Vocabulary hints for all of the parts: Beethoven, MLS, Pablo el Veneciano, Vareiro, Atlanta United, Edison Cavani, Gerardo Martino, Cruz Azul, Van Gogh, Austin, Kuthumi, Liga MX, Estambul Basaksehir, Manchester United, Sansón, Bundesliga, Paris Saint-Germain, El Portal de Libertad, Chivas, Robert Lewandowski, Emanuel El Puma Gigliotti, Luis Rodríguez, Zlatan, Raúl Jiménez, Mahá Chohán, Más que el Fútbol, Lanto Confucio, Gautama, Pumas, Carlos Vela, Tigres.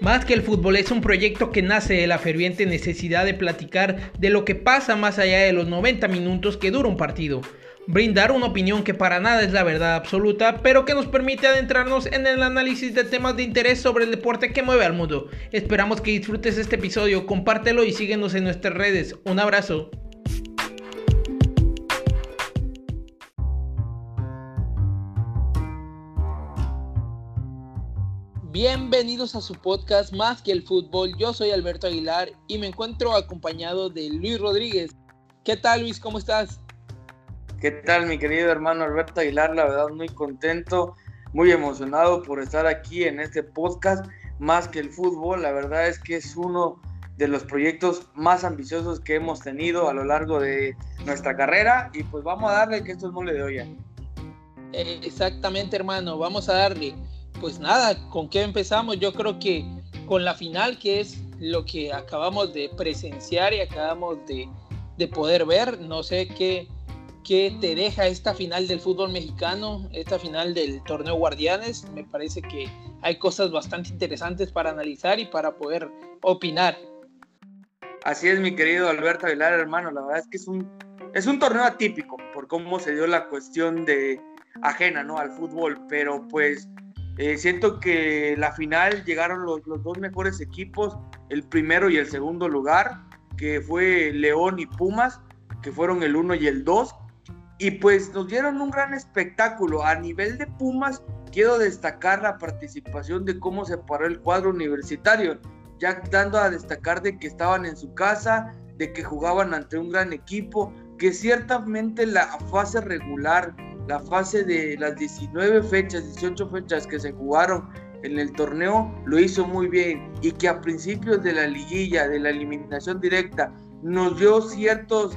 Más que el Fútbol es un proyecto que nace de la ferviente necesidad de platicar de lo que pasa más allá de los 90 minutos que dura un partido. Brindar una opinión que para nada es la verdad absoluta, pero que nos permite adentrarnos en el análisis de temas de interés sobre el deporte que mueve al mundo. Esperamos que disfrutes este episodio, compártelo y síguenos en nuestras redes. Un abrazo. Bienvenidos a su podcast Más que el Fútbol. Yo soy Alberto Aguilar y me encuentro acompañado de Luis Rodríguez. ¿Qué tal, Luis? ¿Cómo estás? ¿Qué tal, mi querido hermano Alberto Aguilar? La verdad, muy contento, muy emocionado por estar aquí en este podcast Más que el Fútbol. La verdad es que es uno de los proyectos más ambiciosos que hemos tenido a lo largo de nuestra carrera y pues vamos a darle, que esto es mole de olla. Exactamente, hermano, vamos a darle. Pues nada, ¿con qué empezamos? Yo creo que con la final, que es lo que acabamos de presenciar y acabamos de poder ver. No sé qué te deja esta final del fútbol mexicano, esta final del torneo Guardianes. Me parece que hay cosas bastante interesantes para analizar y para poder opinar. Así es, mi querido Alberto Aguilar, hermano. La verdad es que es un torneo atípico por cómo se dio la cuestión de ajena, ¿no?, al fútbol, pero pues... siento que la final llegaron los dos mejores equipos, el primero y el segundo lugar, que fue León y Pumas, que fueron el 1 y el 2, y pues nos dieron un gran espectáculo. A nivel de Pumas, quiero destacar la participación de cómo se paró el cuadro universitario, ya dando a destacar de que estaban en su casa, de que jugaban ante un gran equipo, que ciertamente la fase regular, la fase de las 18 fechas que se jugaron en el torneo, lo hizo muy bien, y que a principios de la liguilla, de la eliminación directa, nos dio ciertos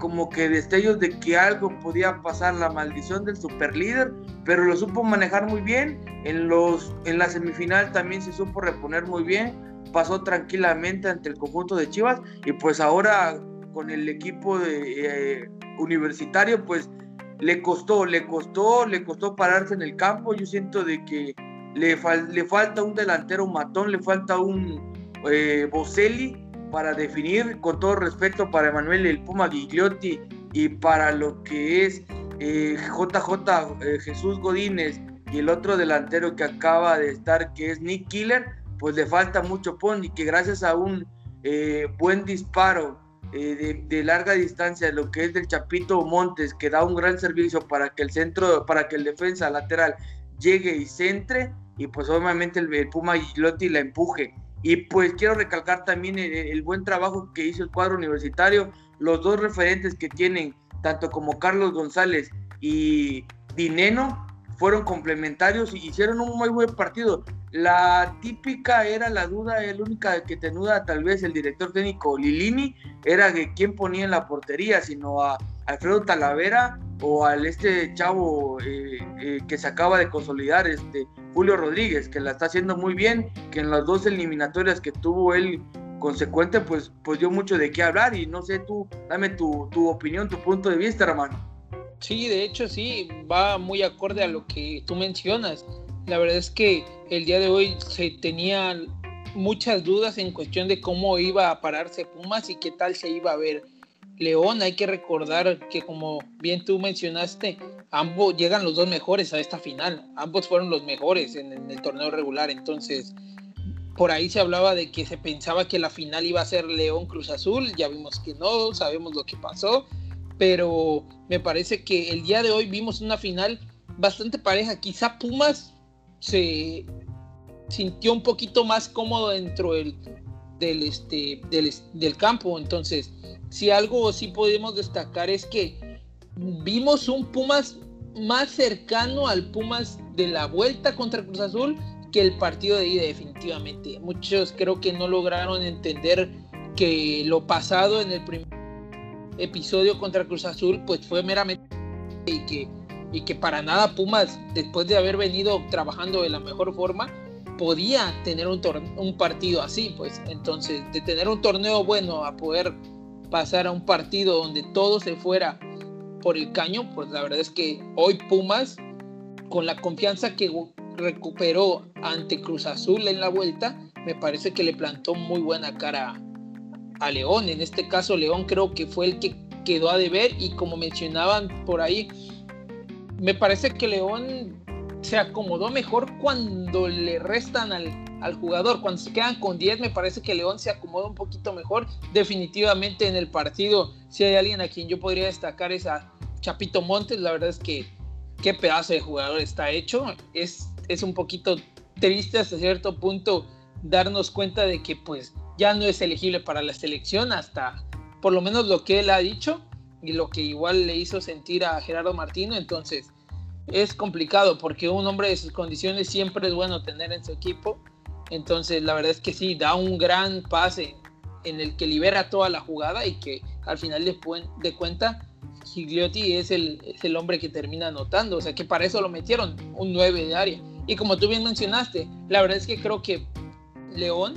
como que destellos de que algo podía pasar, la maldición del superlíder, pero lo supo manejar muy bien. En la semifinal también se supo reponer muy bien, pasó tranquilamente ante el conjunto de Chivas, y pues ahora con el equipo de, universitario, pues le costó pararse en el campo. Yo siento de que le falta un delantero matón, le falta un Boselli para definir, con todo respeto para Emanuel El Puma Gigliotti y para lo que es Jesús Godínez, y el otro delantero que acaba de estar, que es Nick Killer, pues le falta mucho pon, y que gracias a un buen disparo de larga distancia, lo que es del Chapito Montes, que da un gran servicio para que el defensa lateral llegue y centre, y pues obviamente el Puma Gigliotti la empuje. Y pues quiero recalcar también el buen trabajo que hizo el cuadro universitario, los dos referentes que tienen, tanto como Carlos González y Dineno, fueron complementarios y hicieron un muy buen partido. La típica era la duda, el única que tenía tal vez el director técnico Lilini, era de quién ponía en la portería, sino a Alfredo Talavera o al chavo que se acaba de consolidar, Julio Rodríguez, que la está haciendo muy bien, que en las dos eliminatorias que tuvo él consecuente, pues dio mucho de qué hablar. Y no sé, tú dame tu opinión, tu punto de vista, hermano. Sí, de hecho sí, va muy acorde a lo que tú mencionas. La verdad es que el día de hoy se tenían muchas dudas en cuestión de cómo iba a pararse Pumas y qué tal se iba a ver León. Hay que recordar que, como bien tú mencionaste, ambos llegan los dos mejores a esta final. Ambos fueron los mejores en el torneo regular. Entonces, por ahí se hablaba de que se pensaba que la final iba a ser León Cruz Azul. Ya vimos que no, sabemos lo que pasó. Pero me parece que el día de hoy vimos una final bastante pareja. Quizá Pumas se sintió un poquito más cómodo dentro del campo. Entonces, si algo sí podemos destacar es que vimos un Pumas más cercano al Pumas de la vuelta contra Cruz Azul que el partido de ida, definitivamente. Muchos creo que no lograron entender que lo pasado en el primer episodio contra Cruz Azul pues fue meramente, y que para nada Pumas, después de haber venido trabajando de la mejor forma, podía tener un partido así. Pues entonces, de tener un torneo bueno a poder pasar a un partido donde todo se fuera por el caño, pues la verdad es que hoy Pumas, con la confianza que recuperó ante Cruz Azul en la vuelta, me parece que le plantó muy buena cara a León. En este caso León creo que fue el que quedó a deber, y como mencionaban por ahí, me parece que León se acomodó mejor cuando le restan al jugador. Cuando se quedan con 10, me parece que León se acomoda un poquito mejor. Definitivamente en el partido, si hay alguien a quien yo podría destacar, es a Chapito Montes. La verdad es que qué pedazo de jugador está hecho. Es un poquito triste hasta cierto punto darnos cuenta de que pues ya no es elegible para la selección, hasta por lo menos lo que él ha dicho y lo que igual le hizo sentir a Gerardo Martino. Entonces es complicado, porque un hombre de sus condiciones siempre es bueno tener en su equipo. Entonces la verdad es que sí, da un gran pase en el que libera toda la jugada, y que al final de cuenta Gigliotti es el hombre que termina anotando. O sea que para eso lo metieron, un 9 de área. Y como tú bien mencionaste, la verdad es que creo que León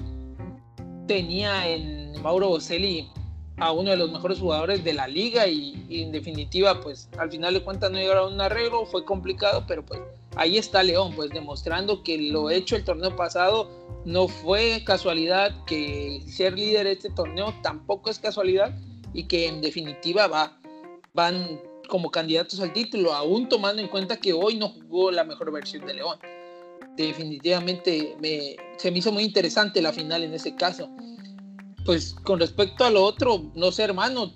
tenía en Mauro Boselli a uno de los mejores jugadores de la liga, y en definitiva pues al final de cuentas no llegaron a un arreglo, fue complicado, pero pues ahí está León, pues demostrando que lo hecho el torneo pasado no fue casualidad, que ser líder de este torneo tampoco es casualidad, y que en definitiva van como candidatos al título, aún tomando en cuenta que hoy no jugó la mejor versión de León. Definitivamente se me hizo muy interesante la final en ese caso. Pues con respecto a lo otro, no sé, hermano,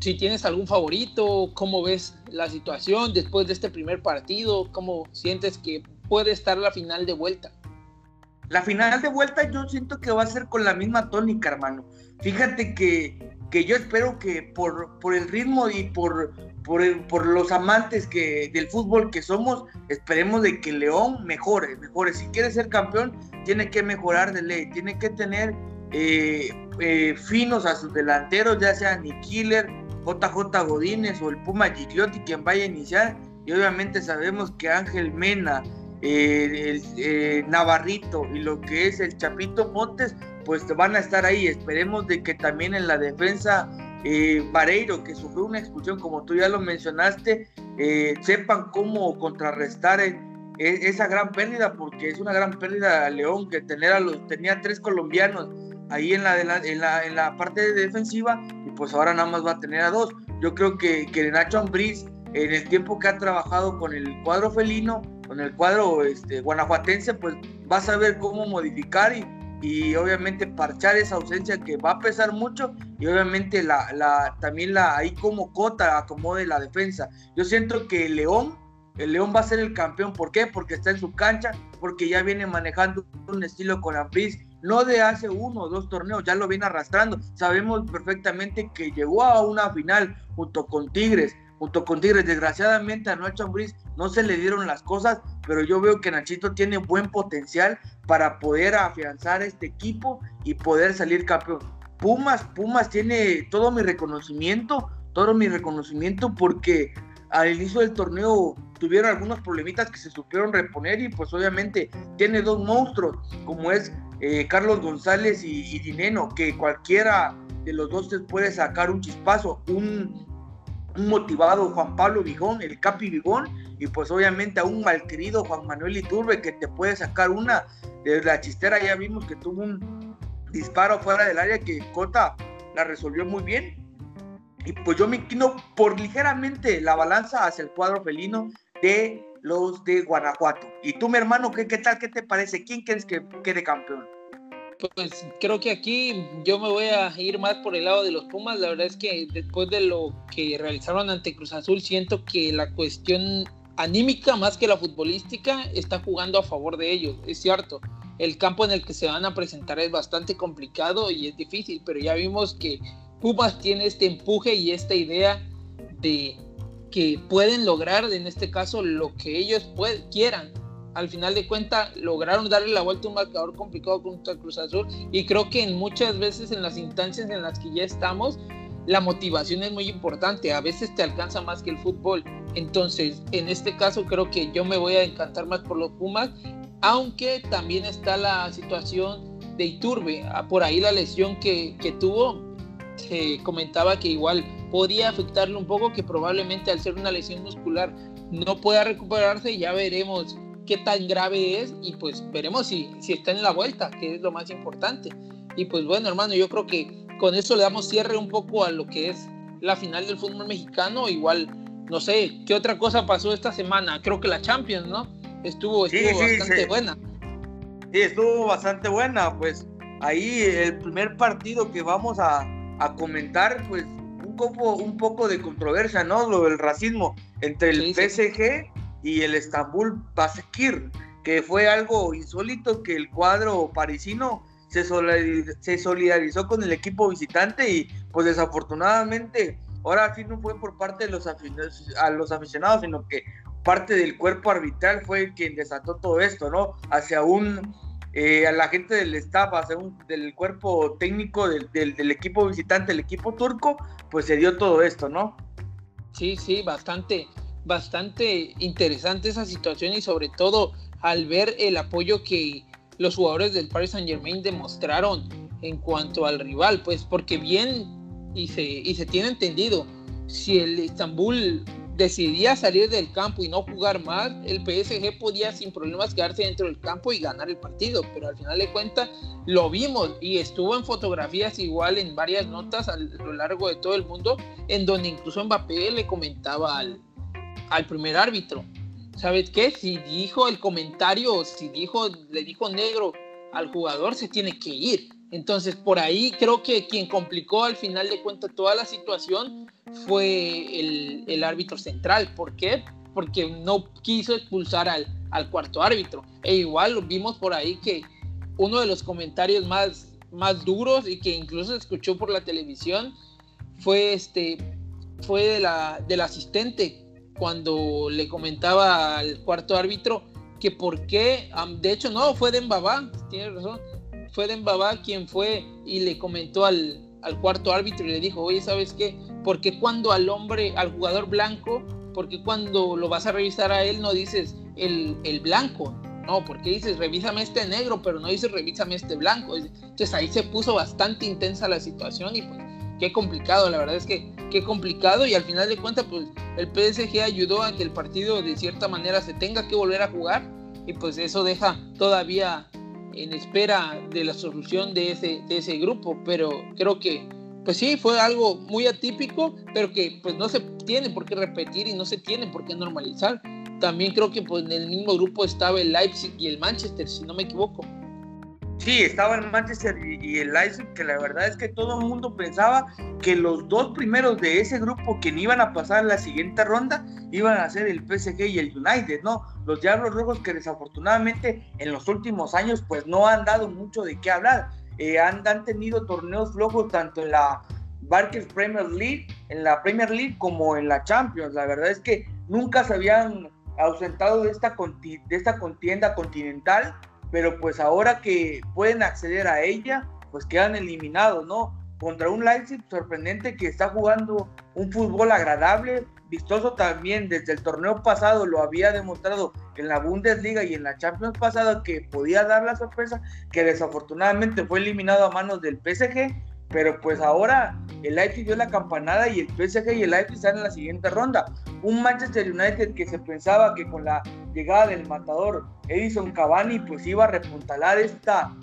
si tienes algún favorito, ¿cómo ves la situación después de este primer partido? ¿Cómo sientes que puede estar la final de vuelta? La final de vuelta yo siento que va a ser con la misma tónica, hermano. Fíjate que yo espero que por el ritmo y por los amantes del fútbol que somos, esperemos de que León mejore. Si quiere ser campeón, tiene que mejorar de ley, tiene que tener... finos a sus delanteros, ya sea Nick Killer, JJ Godínez o el Puma Gigliotti, quien vaya a iniciar, y obviamente sabemos que Ángel Mena, Navarrito y lo que es el Chapito Montes pues van a estar ahí. Esperemos de que también en la defensa Vareiro, que sufrió una expulsión como tú ya lo mencionaste, sepan cómo contrarrestar esa gran pérdida, porque es una gran pérdida a León, que tenía 3 colombianos ahí en la parte defensiva, y pues ahora nada más va a tener a 2. Yo creo que Nacho Ambriz, en el tiempo que ha trabajado con el cuadro felino, con el cuadro guanajuatense, pues va a saber cómo modificar y obviamente parchar esa ausencia que va a pesar mucho, y obviamente también ahí como Cota acomode la defensa. Yo siento que el León va a ser el campeón. ¿Por qué? Porque está en su cancha, porque ya viene manejando un estilo con Ambriz, no de hace 1 o 2 torneos, ya lo viene arrastrando. Sabemos perfectamente que llegó a una final junto con Tigres. Desgraciadamente a Nacho Ambriz no se le dieron las cosas, pero yo veo que Nachito tiene buen potencial para poder afianzar este equipo y poder salir campeón. Pumas tiene todo mi reconocimiento, porque al inicio del torneo tuvieron algunos problemitas que se supieron reponer, y pues obviamente tiene 2 monstruos como es Carlos González y Dineno, que cualquiera de los 2 se puede sacar un chispazo, un motivado Juan Pablo Vigón, el Capi Vigón, y pues obviamente a un malquerido Juan Manuel Iturbe, que te puede sacar una de la chistera. Ya vimos que tuvo un disparo fuera del área que Cota la resolvió muy bien, y pues yo me inclino por ligeramente la balanza hacia el cuadro felino de los de Guanajuato. Y tú, mi hermano, ¿qué tal? ¿Qué te parece? ¿Quién crees que quede campeón? Pues creo que aquí yo me voy a ir más por el lado de los Pumas. La verdad es que después de lo que realizaron ante Cruz Azul, siento que la cuestión anímica más que la futbolística está jugando a favor de ellos. Es cierto, el campo en el que se van a presentar es bastante complicado y es difícil, pero ya vimos que Pumas tiene este empuje y esta idea de que pueden lograr, en este caso, lo que ellos quieran. Al final de cuentas, lograron darle la vuelta a un marcador complicado contra Cruz Azul, y creo que muchas veces en las instancias en las que ya estamos, la motivación es muy importante. A veces te alcanza más que el fútbol. Entonces, en este caso, creo que yo me voy a encantar más por los Pumas, aunque también está la situación de Iturbe. Por ahí la lesión que tuvo, se comentaba que igual podía afectarle un poco, que probablemente al ser una lesión muscular no pueda recuperarse. Ya veremos qué tan grave es, y pues veremos si está en la vuelta, que es lo más importante. Y pues bueno, hermano, yo creo que con eso le damos cierre un poco a lo que es la final del fútbol mexicano. Igual, no sé, ¿qué otra cosa pasó esta semana? Creo que la Champions, ¿no? Estuvo bastante buena. Sí, estuvo bastante buena. Pues ahí el primer partido que vamos a comentar, pues un poco de controversia, ¿no? Lo del racismo entre el PSG y el Estambul Basaksehir, que fue algo insólito que el cuadro parisino se solidarizó con el equipo visitante y pues desafortunadamente ahora sí no fue por parte de los aficionados, sino que parte del cuerpo arbitral fue quien desató todo esto, ¿no? Hacia a la gente del staff, hacia del cuerpo técnico del equipo visitante, el equipo turco, pues se dio todo esto, ¿no? Sí, bastante interesante esa situación, y sobre todo al ver el apoyo que los jugadores del Paris Saint-Germain demostraron en cuanto al rival, pues porque bien, y se tiene entendido, si el Estambul decidía salir del campo y no jugar más, el PSG podía sin problemas quedarse dentro del campo y ganar el partido, pero al final de cuentas lo vimos, y estuvo en fotografías igual en varias notas a lo largo de todo el mundo, en donde incluso Mbappé le comentaba al primer árbitro, ¿sabes qué? Si dijo el comentario, le dijo negro al jugador, se tiene que ir. Entonces, por ahí creo que quien complicó al final de cuentas toda la situación fue el árbitro central. ¿Por qué? Porque no quiso expulsar al cuarto árbitro. E igual vimos por ahí que uno de los comentarios más duros, y que incluso se escuchó por la televisión, fue del asistente, cuando le comentaba al cuarto árbitro que por qué, de hecho no, fue Demba Ba, tiene razón, fue Demba Ba quien fue y le comentó al cuarto árbitro y le dijo, oye, ¿sabes qué? ¿Por qué cuando al jugador blanco, por qué cuando lo vas a revisar a él no dices el blanco? No, porque dices, revísame este negro, pero no dices, revísame este blanco. Entonces ahí se puso bastante intensa la situación, y pues qué complicado, la verdad es que qué complicado, y al final de cuentas pues el PSG ayudó a que el partido de cierta manera se tenga que volver a jugar, y pues eso deja todavía en espera de la solución de ese grupo, pero creo que pues sí, fue algo muy atípico, pero que pues no se tiene por qué repetir y no se tiene por qué normalizar. También creo que pues en el mismo grupo estaba el Leipzig y el Manchester, si no me equivoco. Sí, estaba el Manchester y el Leipzig, que la verdad es que todo el mundo pensaba que los dos primeros de ese grupo que iban a pasar la siguiente ronda iban a ser el PSG y el United, ¿no? Los Diablos Rojos, que desafortunadamente en los últimos años pues no han dado mucho de qué hablar, han tenido torneos flojos tanto en la Barclays Premier League, en la Premier League, como en la Champions. La verdad es que nunca se habían ausentado de esta contienda continental, pero pues ahora que pueden acceder a ella, pues quedan eliminados, ¿no? Contra un Leipzig sorprendente que está jugando un fútbol agradable, vistoso también. Desde el torneo pasado lo había demostrado en la Bundesliga y en la Champions pasada, que podía dar la sorpresa, que desafortunadamente fue eliminado a manos del PSG, pero pues ahora el Leipzig dio la campanada y el PSG y el Leipzig están en la siguiente ronda. Un Manchester United que se pensaba que con la llegada del matador Edison Cavani pues iba a repuntalar esta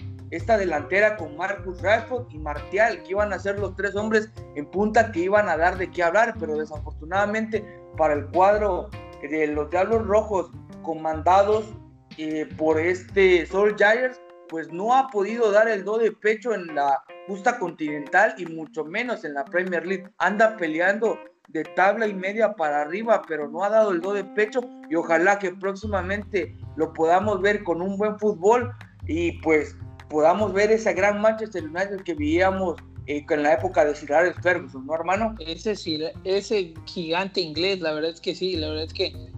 delantera con Marcus Rashford y Martial, que iban a ser los tres hombres en punta que iban a dar de qué hablar, pero desafortunadamente para el cuadro de los Diablos Rojos, comandados por Solskjaer, pues no ha podido dar el do de pecho en la justa continental y mucho menos en la Premier League. Anda peleando de tabla y media para arriba, pero no ha dado el do de pecho, y ojalá que próximamente lo podamos ver con un buen fútbol y pues podamos ver esa gran Manchester United que veíamos en la época de Sir Alex Ferguson, ¿no, hermano? Ese gigante inglés, la verdad es que sí, la verdad es que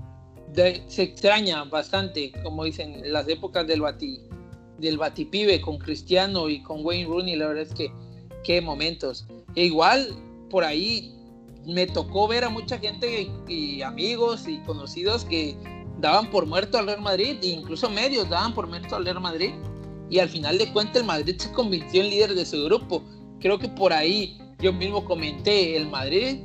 se extraña bastante, como dicen, las épocas del Batipibe con Cristiano y con Wayne Rooney. La verdad es que qué momentos. E igual por ahí me tocó ver a mucha gente y amigos y conocidos que daban por muerto al Real Madrid, e incluso medios daban por muerto al Real Madrid, y al final de cuentas el Madrid se convirtió en líder de su grupo. Creo que por ahí yo mismo comenté, el Madrid,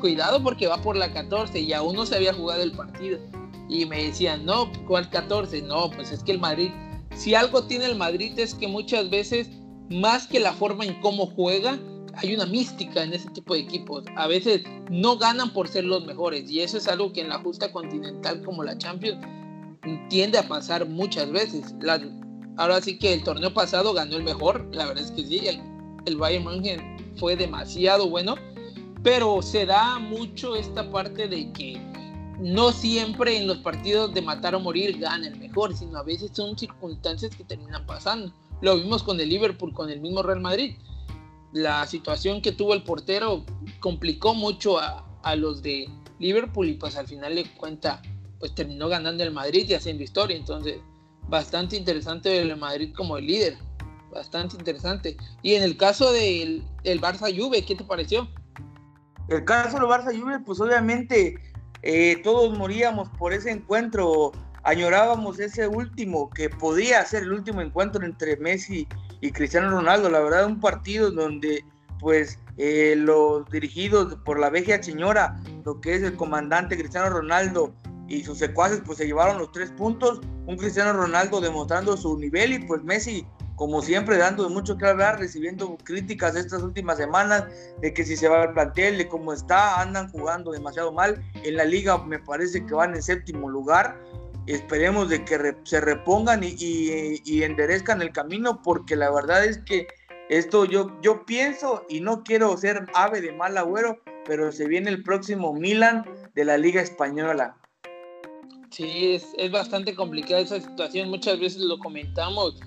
cuidado porque va por la 14, y aún no se había jugado el partido. y me decían, no, ¿cuál 14? No, pues es que el Madrid, si algo tiene el Madrid es que muchas veces, más que la forma en cómo juega, hay una mística en ese tipo de equipos. A veces no ganan por ser los mejores, y eso es algo que en la justa continental como la Champions tiende a pasar muchas veces. Ahora sí que el torneo pasado ganó el mejor, la verdad es que sí, el Bayern Múnich fue demasiado bueno, pero se da mucho esta parte de que no siempre en los partidos de matar o morir gana el mejor, sino a veces son circunstancias que terminan pasando. Lo vimos con el Liverpool, con el mismo Real Madrid. La situación que tuvo el portero complicó mucho a los de Liverpool, y pues al final de cuentas pues terminó ganando el Madrid y haciendo historia. Entonces, bastante interesante el Madrid como el líder, bastante interesante. Y en el caso del Barça-Juve, ¿qué te pareció? El caso del Barça-Juve, pues obviamente todos moríamos por ese encuentro, añorábamos ese último, que podía ser el último encuentro entre Messi y Cristiano Ronaldo. La verdad, un partido donde pues los dirigidos por la vieja señora, lo que es el comandante Cristiano Ronaldo y sus secuaces, pues se llevaron los 3 puntos, un Cristiano Ronaldo demostrando su nivel, y pues Messi, como siempre, dando mucho que hablar, recibiendo críticas estas últimas semanas de que si se va al plantel, de cómo está, andan jugando demasiado mal. En la liga me parece que van en 7.º lugar, esperemos de que se repongan y enderezcan el camino, porque la verdad es que esto yo pienso, y no quiero ser ave de mal agüero, pero se viene el próximo Milan de la Liga Española. Sí, es bastante complicada esa situación, muchas veces lo comentamos,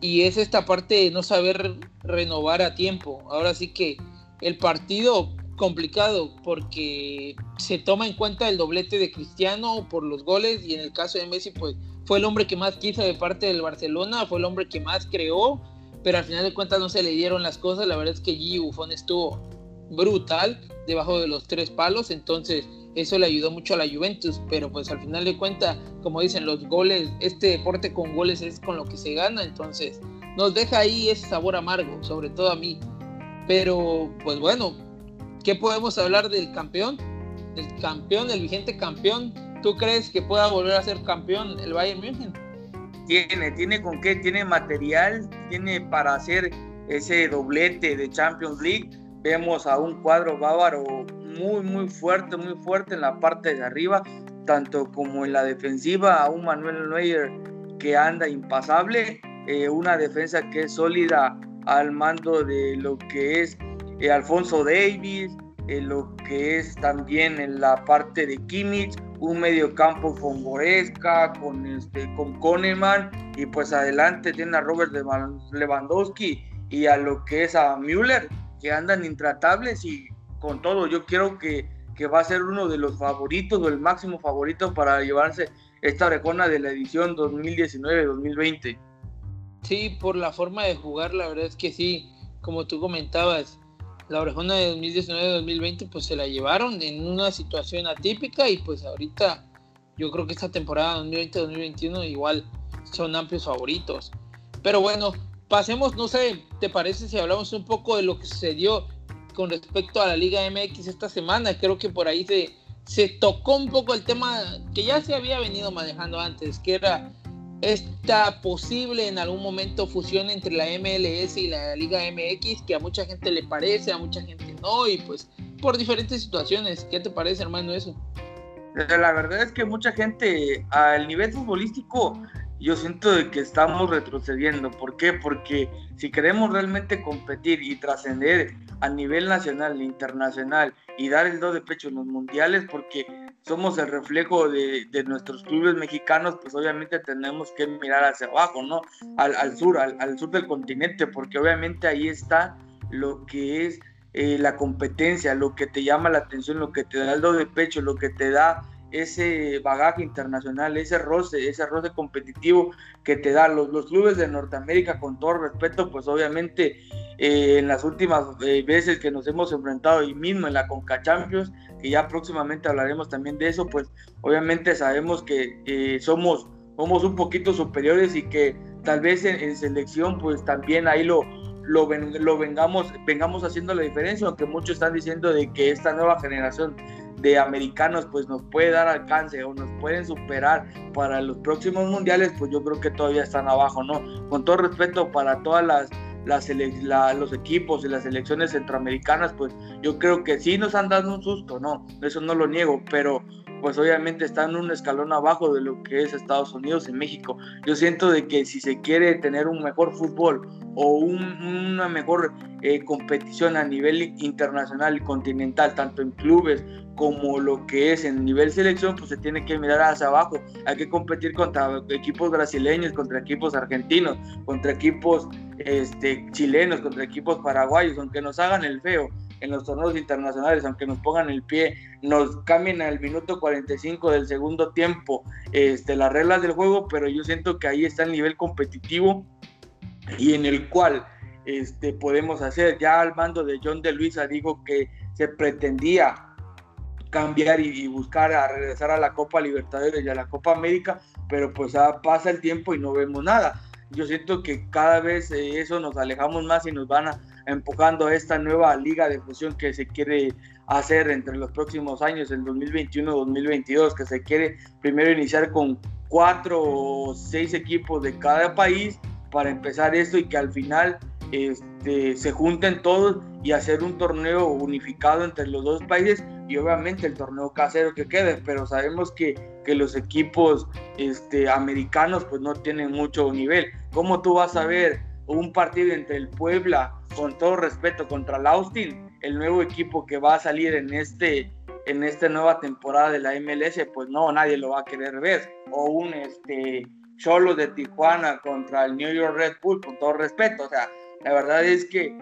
y es esta parte de no saber renovar a tiempo. Ahora sí que el partido complicado, porque se toma en cuenta el doblete de Cristiano por los goles, y en el caso de Messi pues fue el hombre que más quiso de parte del Barcelona, fue el hombre que más creó, pero al final de cuentas no se le dieron las cosas. La verdad es que Gigi Buffon estuvo brutal debajo de los 3 palos, entonces eso le ayudó mucho a la Juventus, pero pues al final de cuentas, como dicen, los goles, este deporte con goles es con lo que se gana, entonces nos deja ahí ese sabor amargo, sobre todo a mí. Pero pues bueno, ¿qué podemos hablar del campeón? El campeón, el vigente campeón. ¿Tú crees que pueda volver a ser campeón el Bayern Múnich? Tiene con qué, tiene material, tiene para hacer ese doblete de Champions League. Vemos a un cuadro bávaro muy fuerte en la parte de arriba, tanto como en la defensiva, a un Manuel Neuer que anda impasable, una defensa que es sólida al mando de lo que es Alfonso Davies, lo que es también en la parte de Kimmich, un mediocampo con Goretzka, con Koeman, y pues adelante tiene a Robert Lewandowski y a lo que es a Müller, que andan intratables. Y con todo, yo creo que va a ser uno de los favoritos, o el máximo favorito, para llevarse esta orejona de la edición 2019-2020. Sí, por la forma de jugar, la verdad es que sí, como tú comentabas, la orejona de 2019-2020 pues se la llevaron en una situación atípica, y pues ahorita yo creo que esta temporada 2020-2021 igual son amplios favoritos. Pero bueno, pasemos, no sé, ¿te parece si hablamos un poco de lo que sucedió con respecto a la Liga MX esta semana? Creo que por ahí se tocó un poco el tema que ya se había venido manejando antes, que era esta posible en algún momento fusión entre la MLS y la Liga MX, que a mucha gente le parece, a mucha gente no, y pues por diferentes situaciones. ¿Qué te parece, hermano, eso? La verdad es que mucha gente, al nivel futbolístico, yo siento de que estamos retrocediendo. ¿Por qué? Porque si queremos realmente competir y trascender a nivel nacional e internacional y dar el do de pecho en los mundiales, porque somos el reflejo de nuestros clubes mexicanos, pues obviamente tenemos que mirar hacia abajo, ¿no? Al sur del continente, porque obviamente ahí está lo que es la competencia, lo que te llama la atención, lo que te da el do de pecho, lo que te da ese bagaje internacional, ese roce competitivo que te dan los clubes de Norteamérica. Con todo respeto, pues obviamente en las últimas veces que nos hemos enfrentado, y mismo en la Conca Champions, que ya próximamente hablaremos también de eso, pues obviamente sabemos que somos un poquito superiores, y que tal vez en selección pues también ahí lo vengamos haciendo la diferencia, aunque muchos están diciendo de que esta nueva generación de americanos pues nos puede dar alcance o nos pueden superar para los próximos mundiales, pues yo creo que todavía están abajo, ¿no? Con todo respeto para todas los equipos y las selecciones centroamericanas, pues yo creo que sí nos han dado un susto, ¿no? Eso no lo niego, pero pues obviamente están un escalón abajo de lo que es Estados Unidos y México. Yo siento de que si se quiere tener un mejor fútbol o una mejor competición a nivel internacional y continental, tanto en clubes como lo que es en nivel selección, pues se tiene que mirar hacia abajo. Hay que competir contra equipos brasileños, contra equipos argentinos, contra equipos chilenos, contra equipos paraguayos, aunque nos hagan el feo en los torneos internacionales, aunque nos pongan el pie, nos cambien al minuto 45 del segundo tiempo las reglas del juego, pero yo siento que ahí está el nivel competitivo y en el cual podemos hacer. Ya al mando de John de Luisa, digo que se pretendía cambiar y buscar a regresar a la Copa Libertadores y a la Copa América, pero pues pasa el tiempo y no vemos nada. Yo siento que cada vez eso nos alejamos más y nos van empujando a esta nueva liga de fusión que se quiere hacer entre los próximos años, el 2021-2022, que se quiere primero iniciar con 4 o 6 equipos de cada país para empezar esto y que al final se junten todos y hacer un torneo unificado entre los dos países y obviamente el torneo casero que quede, pero sabemos que los equipos americanos pues no tienen mucho nivel. ¿Cómo tú vas a ver un partido entre el Puebla, con todo respeto, contra el Austin, el nuevo equipo que va a salir en esta nueva temporada de la MLS? Pues no, nadie lo va a querer ver. O un Cholos de Tijuana contra el New York Red Bull, con todo respeto. O sea, la verdad es que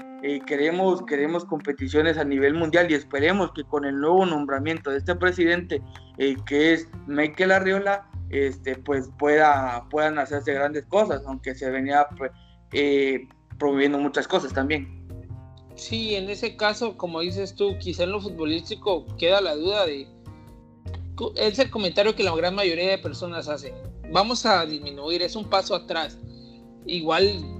queremos competiciones a nivel mundial y esperemos que con el nuevo nombramiento de este presidente, que es Mikel Arriola, pues puedan hacerse grandes cosas, aunque se venía promoviendo muchas cosas también. Sí, en ese caso, como dices tú, quizá en lo futbolístico queda la duda de... Es el comentario que la gran mayoría de personas hacen. Vamos a disminuir, es un paso atrás. Igual...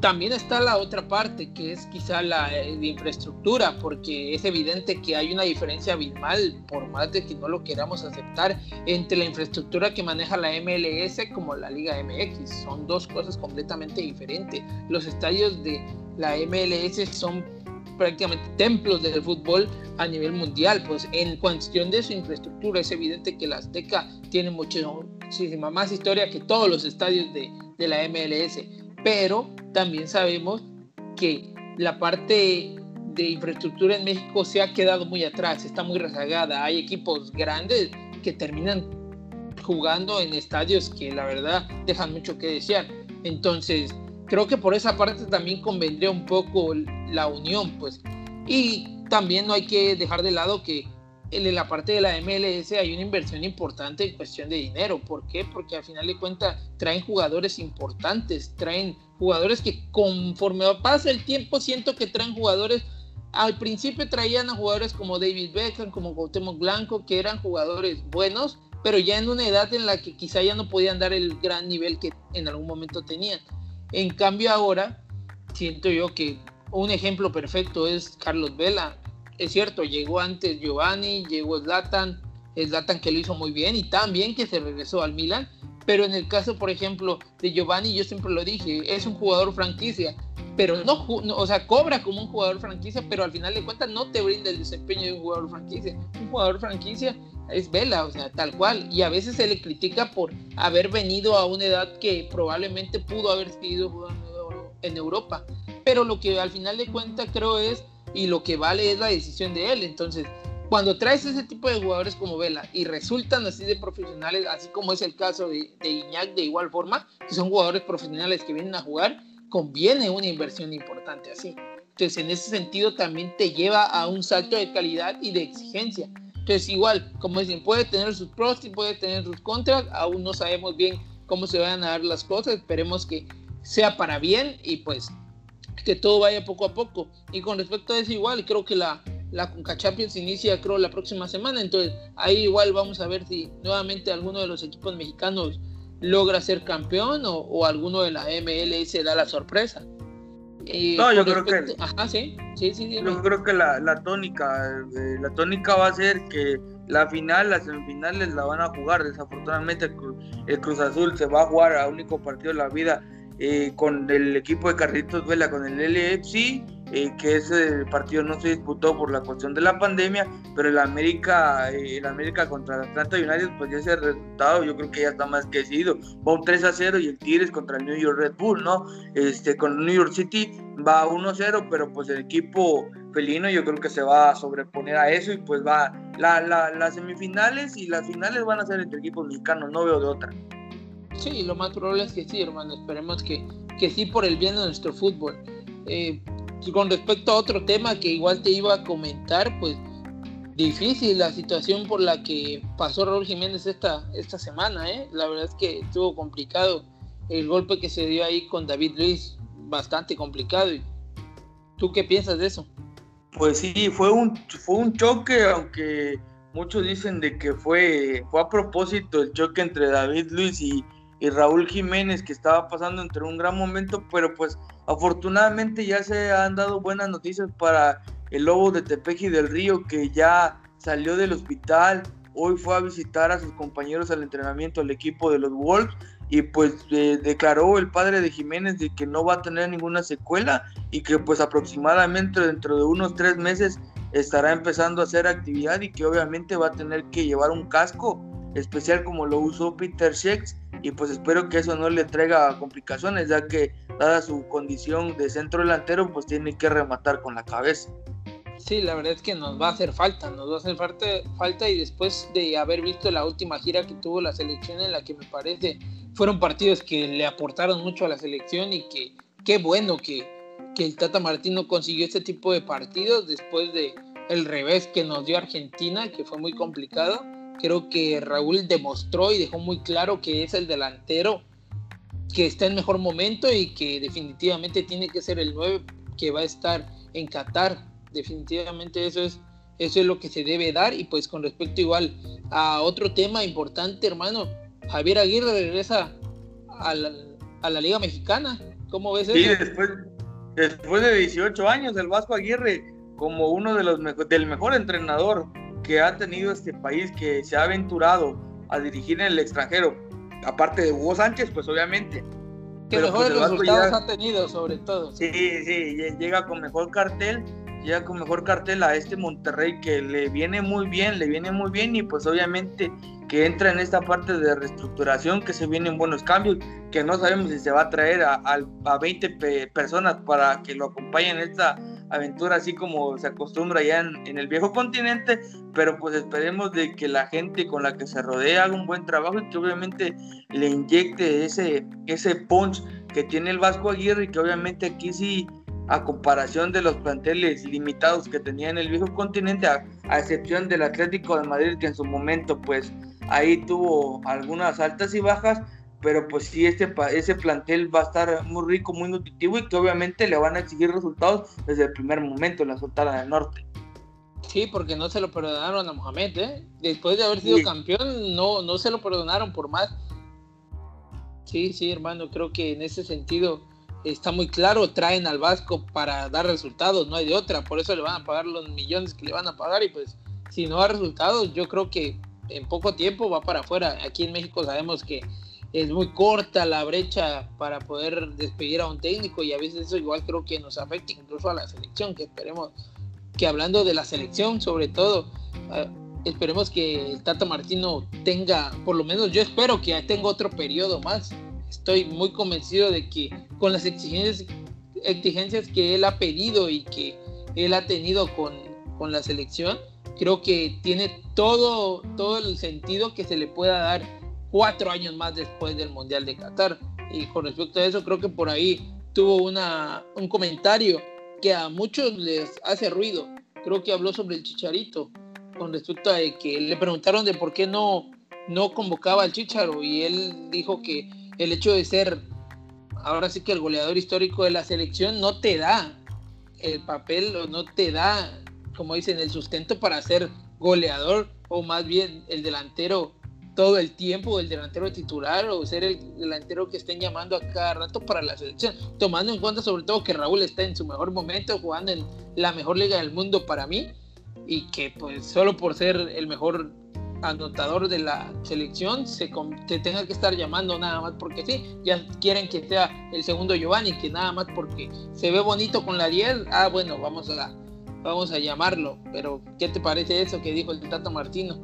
También está la otra parte, que es quizá la de infraestructura, porque es evidente que hay una diferencia abismal, por más de que no lo queramos aceptar, entre la infraestructura que maneja la MLS como la Liga MX. Son dos cosas completamente diferentes. Los estadios de la MLS son prácticamente templos del fútbol a nivel mundial. Pues en cuestión de su infraestructura, es evidente que la Azteca tiene muchísima más historia que todos los estadios de la MLS. Pero también sabemos que la parte de infraestructura en México se ha quedado muy atrás, está muy rezagada. Hay equipos grandes que terminan jugando en estadios que la verdad dejan mucho que desear. Entonces, creo que por esa parte también convendría un poco la unión, pues. Y también no hay que dejar de lado que en la parte de la MLS hay una inversión importante en cuestión de dinero. ¿Por qué? Porque al final de cuentas traen jugadores importantes, traen jugadores que conforme pasa el tiempo siento que traen jugadores. Al principio traían a jugadores como David Beckham, como Cuauhtémoc Blanco, que eran jugadores buenos, pero ya en una edad en la que quizá ya no podían dar el gran nivel que en algún momento tenían. En cambio ahora siento yo que un ejemplo perfecto es Carlos Vela. Es cierto, llegó antes Giovanni, llegó Zlatan que lo hizo muy bien y también que se regresó al Milan, pero en el caso, por ejemplo, de Giovanni, yo siempre lo dije, es un jugador franquicia, pero no, o sea, cobra como un jugador franquicia, pero al final de cuentas no te brinda el desempeño de un jugador franquicia. Un jugador franquicia es Vela, o sea, tal cual, y a veces se le critica por haber venido a una edad que probablemente pudo haber seguido jugando en Europa, pero lo que al final de cuentas creo es y lo que vale es la decisión de él. Entonces, cuando traes ese tipo de jugadores como Vela y resultan así de profesionales, así como es el caso de Iñak de igual forma, que son jugadores profesionales que vienen a jugar, conviene una inversión importante así. Entonces, en ese sentido también te lleva a un salto de calidad y de exigencia. Entonces, igual, como dicen, puede tener sus pros y puede tener sus contras, aún no sabemos bien cómo se van a dar las cosas, esperemos que sea para bien y pues que todo vaya poco a poco. Y con respecto a eso, igual creo que la Conca Champions inicia creo la próxima semana, entonces ahí igual vamos a ver si nuevamente alguno de los equipos mexicanos logra ser campeón o alguno de la MLS da la sorpresa. No, yo creo que... Ajá, sí. Yo creo que la tónica va a ser que La final, las semifinales la van a jugar. Desafortunadamente el Cruz Azul se va a jugar a único partido de la vida con el equipo de Carlitos Vela, con el LFC, que ese partido no se disputó por la cuestión de la pandemia, pero el América contra el Atlanta United, pues ya ese resultado yo creo que ya está más que decidido, va un 3-0, y el Tigres contra el New York Red Bull, ¿no? Con New York City va 1-0, pero pues el equipo felino yo creo que se va a sobreponer a eso, y pues va las semifinales y las finales van a ser entre equipos mexicanos, no veo de otra. Sí, lo más probable es que sí, hermano, esperemos que sí, por el bien de nuestro fútbol. Con respecto a otro tema que igual te iba a comentar, pues difícil la situación por la que pasó Raúl Jiménez esta semana, la verdad es que estuvo complicado el golpe que se dio ahí con David Luiz, bastante complicado. ¿Tú qué piensas de eso? Pues sí, fue un choque, aunque muchos dicen de que fue a propósito el choque entre David Luiz y Raúl Jiménez, que estaba pasando entre un gran momento, pero pues afortunadamente ya se han dado buenas noticias para el Lobo de Tepeji del Río, que ya salió del hospital, hoy fue a visitar a sus compañeros al entrenamiento, al equipo de los Wolves, y pues declaró el padre de Jiménez de que no va a tener ninguna secuela, y que pues aproximadamente dentro de unos 3 meses estará empezando a hacer actividad, y que obviamente va a tener que llevar un casco especial como lo usó Peter Cech, y pues espero que eso no le traiga complicaciones, ya que dada su condición de centro delantero, pues tiene que rematar con la cabeza. Sí, la verdad es que nos va a hacer falta, y después de haber visto la última gira que tuvo la selección, en la que me parece fueron partidos que le aportaron mucho a la selección, y que qué bueno que el Tata Martino consiguió este tipo de partidos después de el revés que nos dio Argentina, que fue muy complicado. Creo que Raúl demostró y dejó muy claro que es el delantero que está en mejor momento, y que definitivamente tiene que ser el 9 que va a estar en Qatar. Definitivamente eso es lo que se debe dar. Y pues con respecto igual a otro tema importante, hermano, Javier Aguirre regresa a la Liga Mexicana. ¿Cómo ves eso? Sí, después de 18 años, el Vasco Aguirre, como uno de los del mejor entrenador que ha tenido este país, que se ha aventurado a dirigir en el extranjero, aparte de Hugo Sánchez, pues obviamente. Que mejores pues resultados ha tenido, sobre todo. Sí, llega con mejor cartel, a este Monterrey, que le viene muy bien, y pues obviamente que entra en esta parte de reestructuración, que se vienen buenos cambios, que no sabemos si se va a traer a 20 personas para que lo acompañen en esta aventura, así como se acostumbra ya en el viejo continente, pero pues esperemos de que la gente con la que se rodea haga un buen trabajo, y que obviamente le inyecte ese punch que tiene el Vasco Aguirre, y que obviamente aquí sí, a comparación de los planteles limitados que tenía en el viejo continente, a excepción del Atlético de Madrid, que en su momento pues ahí tuvo algunas altas y bajas, pero pues sí, ese plantel va a estar muy rico, muy nutritivo, y que obviamente le van a exigir resultados desde el primer momento en la soltada del norte. Sí, porque no se lo perdonaron a Mohamed, después de haber sido campeón, no se lo perdonaron por más. Sí, hermano, creo que en ese sentido está muy claro, traen al Vasco para dar resultados, no hay de otra, por eso le van a pagar los millones que le van a pagar, y pues si no da resultados, yo creo que en poco tiempo va para afuera. Aquí en México sabemos que es muy corta la brecha para poder despedir a un técnico, y a veces eso igual creo que nos afecta incluso a la selección, que esperemos que, hablando de la selección sobre todo, esperemos que el Tata Martino tenga, por lo menos yo espero que tenga otro periodo más. Estoy muy convencido de que con las exigencias que él ha pedido y que él ha tenido con la selección, creo que tiene todo el sentido que se le pueda dar 4 años más después del Mundial de Qatar. Y con respecto a eso, creo que por ahí tuvo un comentario que a muchos les hace ruido. Creo que habló sobre el Chicharito, con respecto a que le preguntaron de por qué no convocaba al Chicharo, y él dijo que el hecho de ser ahora sí que el goleador histórico de la selección no te da el papel, o no te da, como dicen, el sustento para ser goleador, o más bien el delantero todo el tiempo, el delantero titular, o ser el delantero que estén llamando a cada rato para la selección, tomando en cuenta sobre todo que Raúl está en su mejor momento, jugando en la mejor liga del mundo para mí, y que pues solo por ser el mejor anotador de la selección se tenga que estar llamando nada más porque sí. Ya quieren que sea el segundo Giovanni, que nada más porque se ve bonito con la 10, ah bueno, vamos a llamarlo. Pero ¿qué te parece eso que dijo el Tata Martino?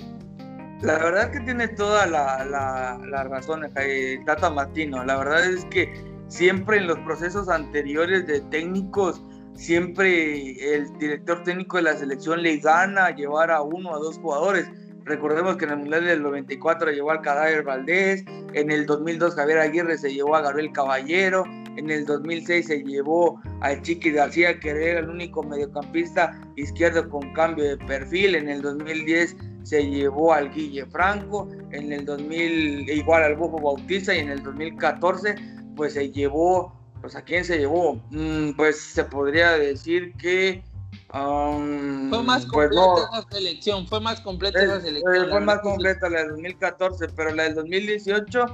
La verdad es que tiene toda la razón el Tata Martino. La verdad es que siempre en los procesos anteriores de técnicos, siempre el director técnico de la selección le gana a llevar a uno o dos jugadores. Recordemos que en el Mundial del 94 llevó al Cadáver Valdés, en el 2002 Javier Aguirre se llevó a Gabriel Caballero, en el 2006 se llevó al Chiqui García, que era el único mediocampista izquierdo con cambio de perfil, en el 2010 se llevó al Guille Franco, en el 2000 igual al Bofo Bautista, y en el 2014 pues se llevó, pues ¿a quién se llevó? Pues se podría decir que fue más completa, pues no, esa selección, fue más completa esa selección. Fue más completa la del 2014, pero la del 2018,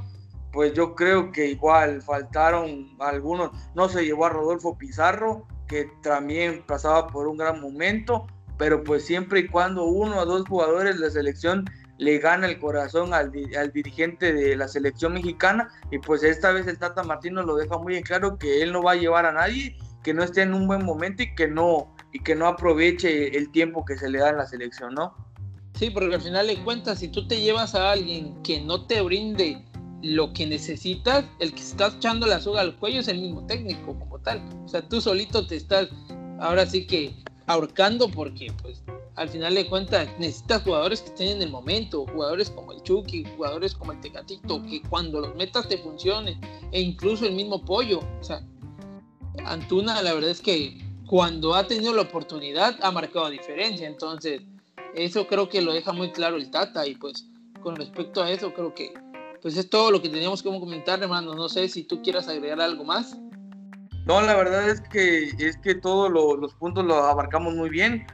pues yo creo que igual faltaron algunos. No se llevó a Rodolfo Pizarro, que también pasaba por un gran momento, pero pues siempre y cuando uno o dos jugadores de la selección le gana el corazón al dirigente de la selección mexicana, y pues esta vez el Tata Martino lo deja muy en claro que él no va a llevar a nadie que no esté en un buen momento y que no aproveche el tiempo que se le da en la selección, ¿no? Sí, porque al final de cuentas, si tú te llevas a alguien que no te brinde lo que necesitas, el que está echando la soga al cuello es el mismo técnico como tal. O sea, tú solito te estás ahora sí que ahorcando, porque pues al final de cuentas necesitas jugadores que estén en el momento, jugadores como el Chucky, jugadores como el Tecatito, que cuando los metas te funcionen, e incluso el mismo Pollo. O sea, Antuna, la verdad es que cuando ha tenido la oportunidad ha marcado diferencia, entonces eso creo que lo deja muy claro el Tata. Y pues con respecto a eso creo que pues es todo lo que teníamos que comentar, hermano. No sé si tú quieras agregar algo más. No, la verdad es que todos los puntos los abarcamos muy bien,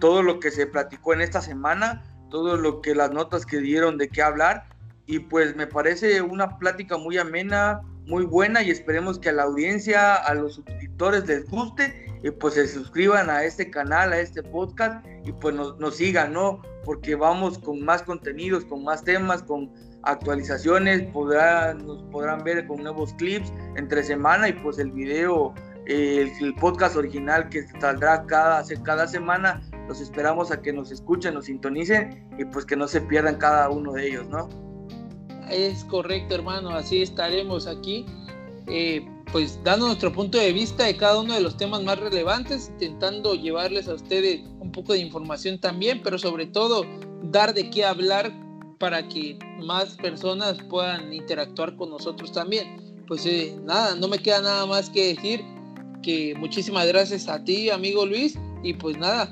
todo lo que se platicó en esta semana, todo lo que las notas que dieron de qué hablar, y pues me parece una plática muy amena, muy buena, y esperemos que a la audiencia, a los suscriptores les guste y pues se suscriban a este canal, a este podcast, y pues nos sigan, ¿no? Porque vamos con más contenidos, con más temas, con actualizaciones, nos podrán ver con nuevos clips entre semana, y pues el video, el podcast original que saldrá cada semana. Los esperamos a que nos escuchen, nos sintonicen, y pues que no se pierdan cada uno de ellos, ¿no? Es correcto, hermano, así estaremos aquí, pues dando nuestro punto de vista de cada uno de los temas más relevantes, intentando llevarles a ustedes un poco de información también, pero sobre todo dar de qué hablar para que más personas puedan interactuar con nosotros también. Pues nada, no me queda nada más que decir que muchísimas gracias a ti, amigo Luis, y pues nada,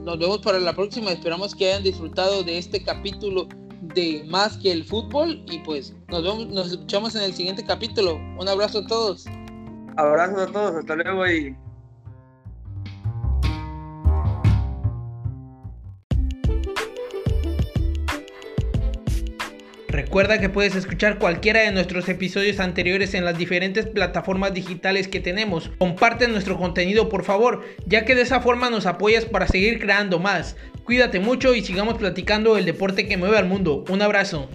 nos vemos para la próxima. Esperamos que hayan disfrutado de este capítulo de Más que el Fútbol, y pues nos escuchamos en el siguiente capítulo. Un abrazo a todos. Abrazos a todos, hasta luego. Y recuerda que puedes escuchar cualquiera de nuestros episodios anteriores en las diferentes plataformas digitales que tenemos. Comparte nuestro contenido, por favor, ya que de esa forma nos apoyas para seguir creando más. Cuídate mucho y sigamos platicando del deporte que mueve al mundo. Un abrazo.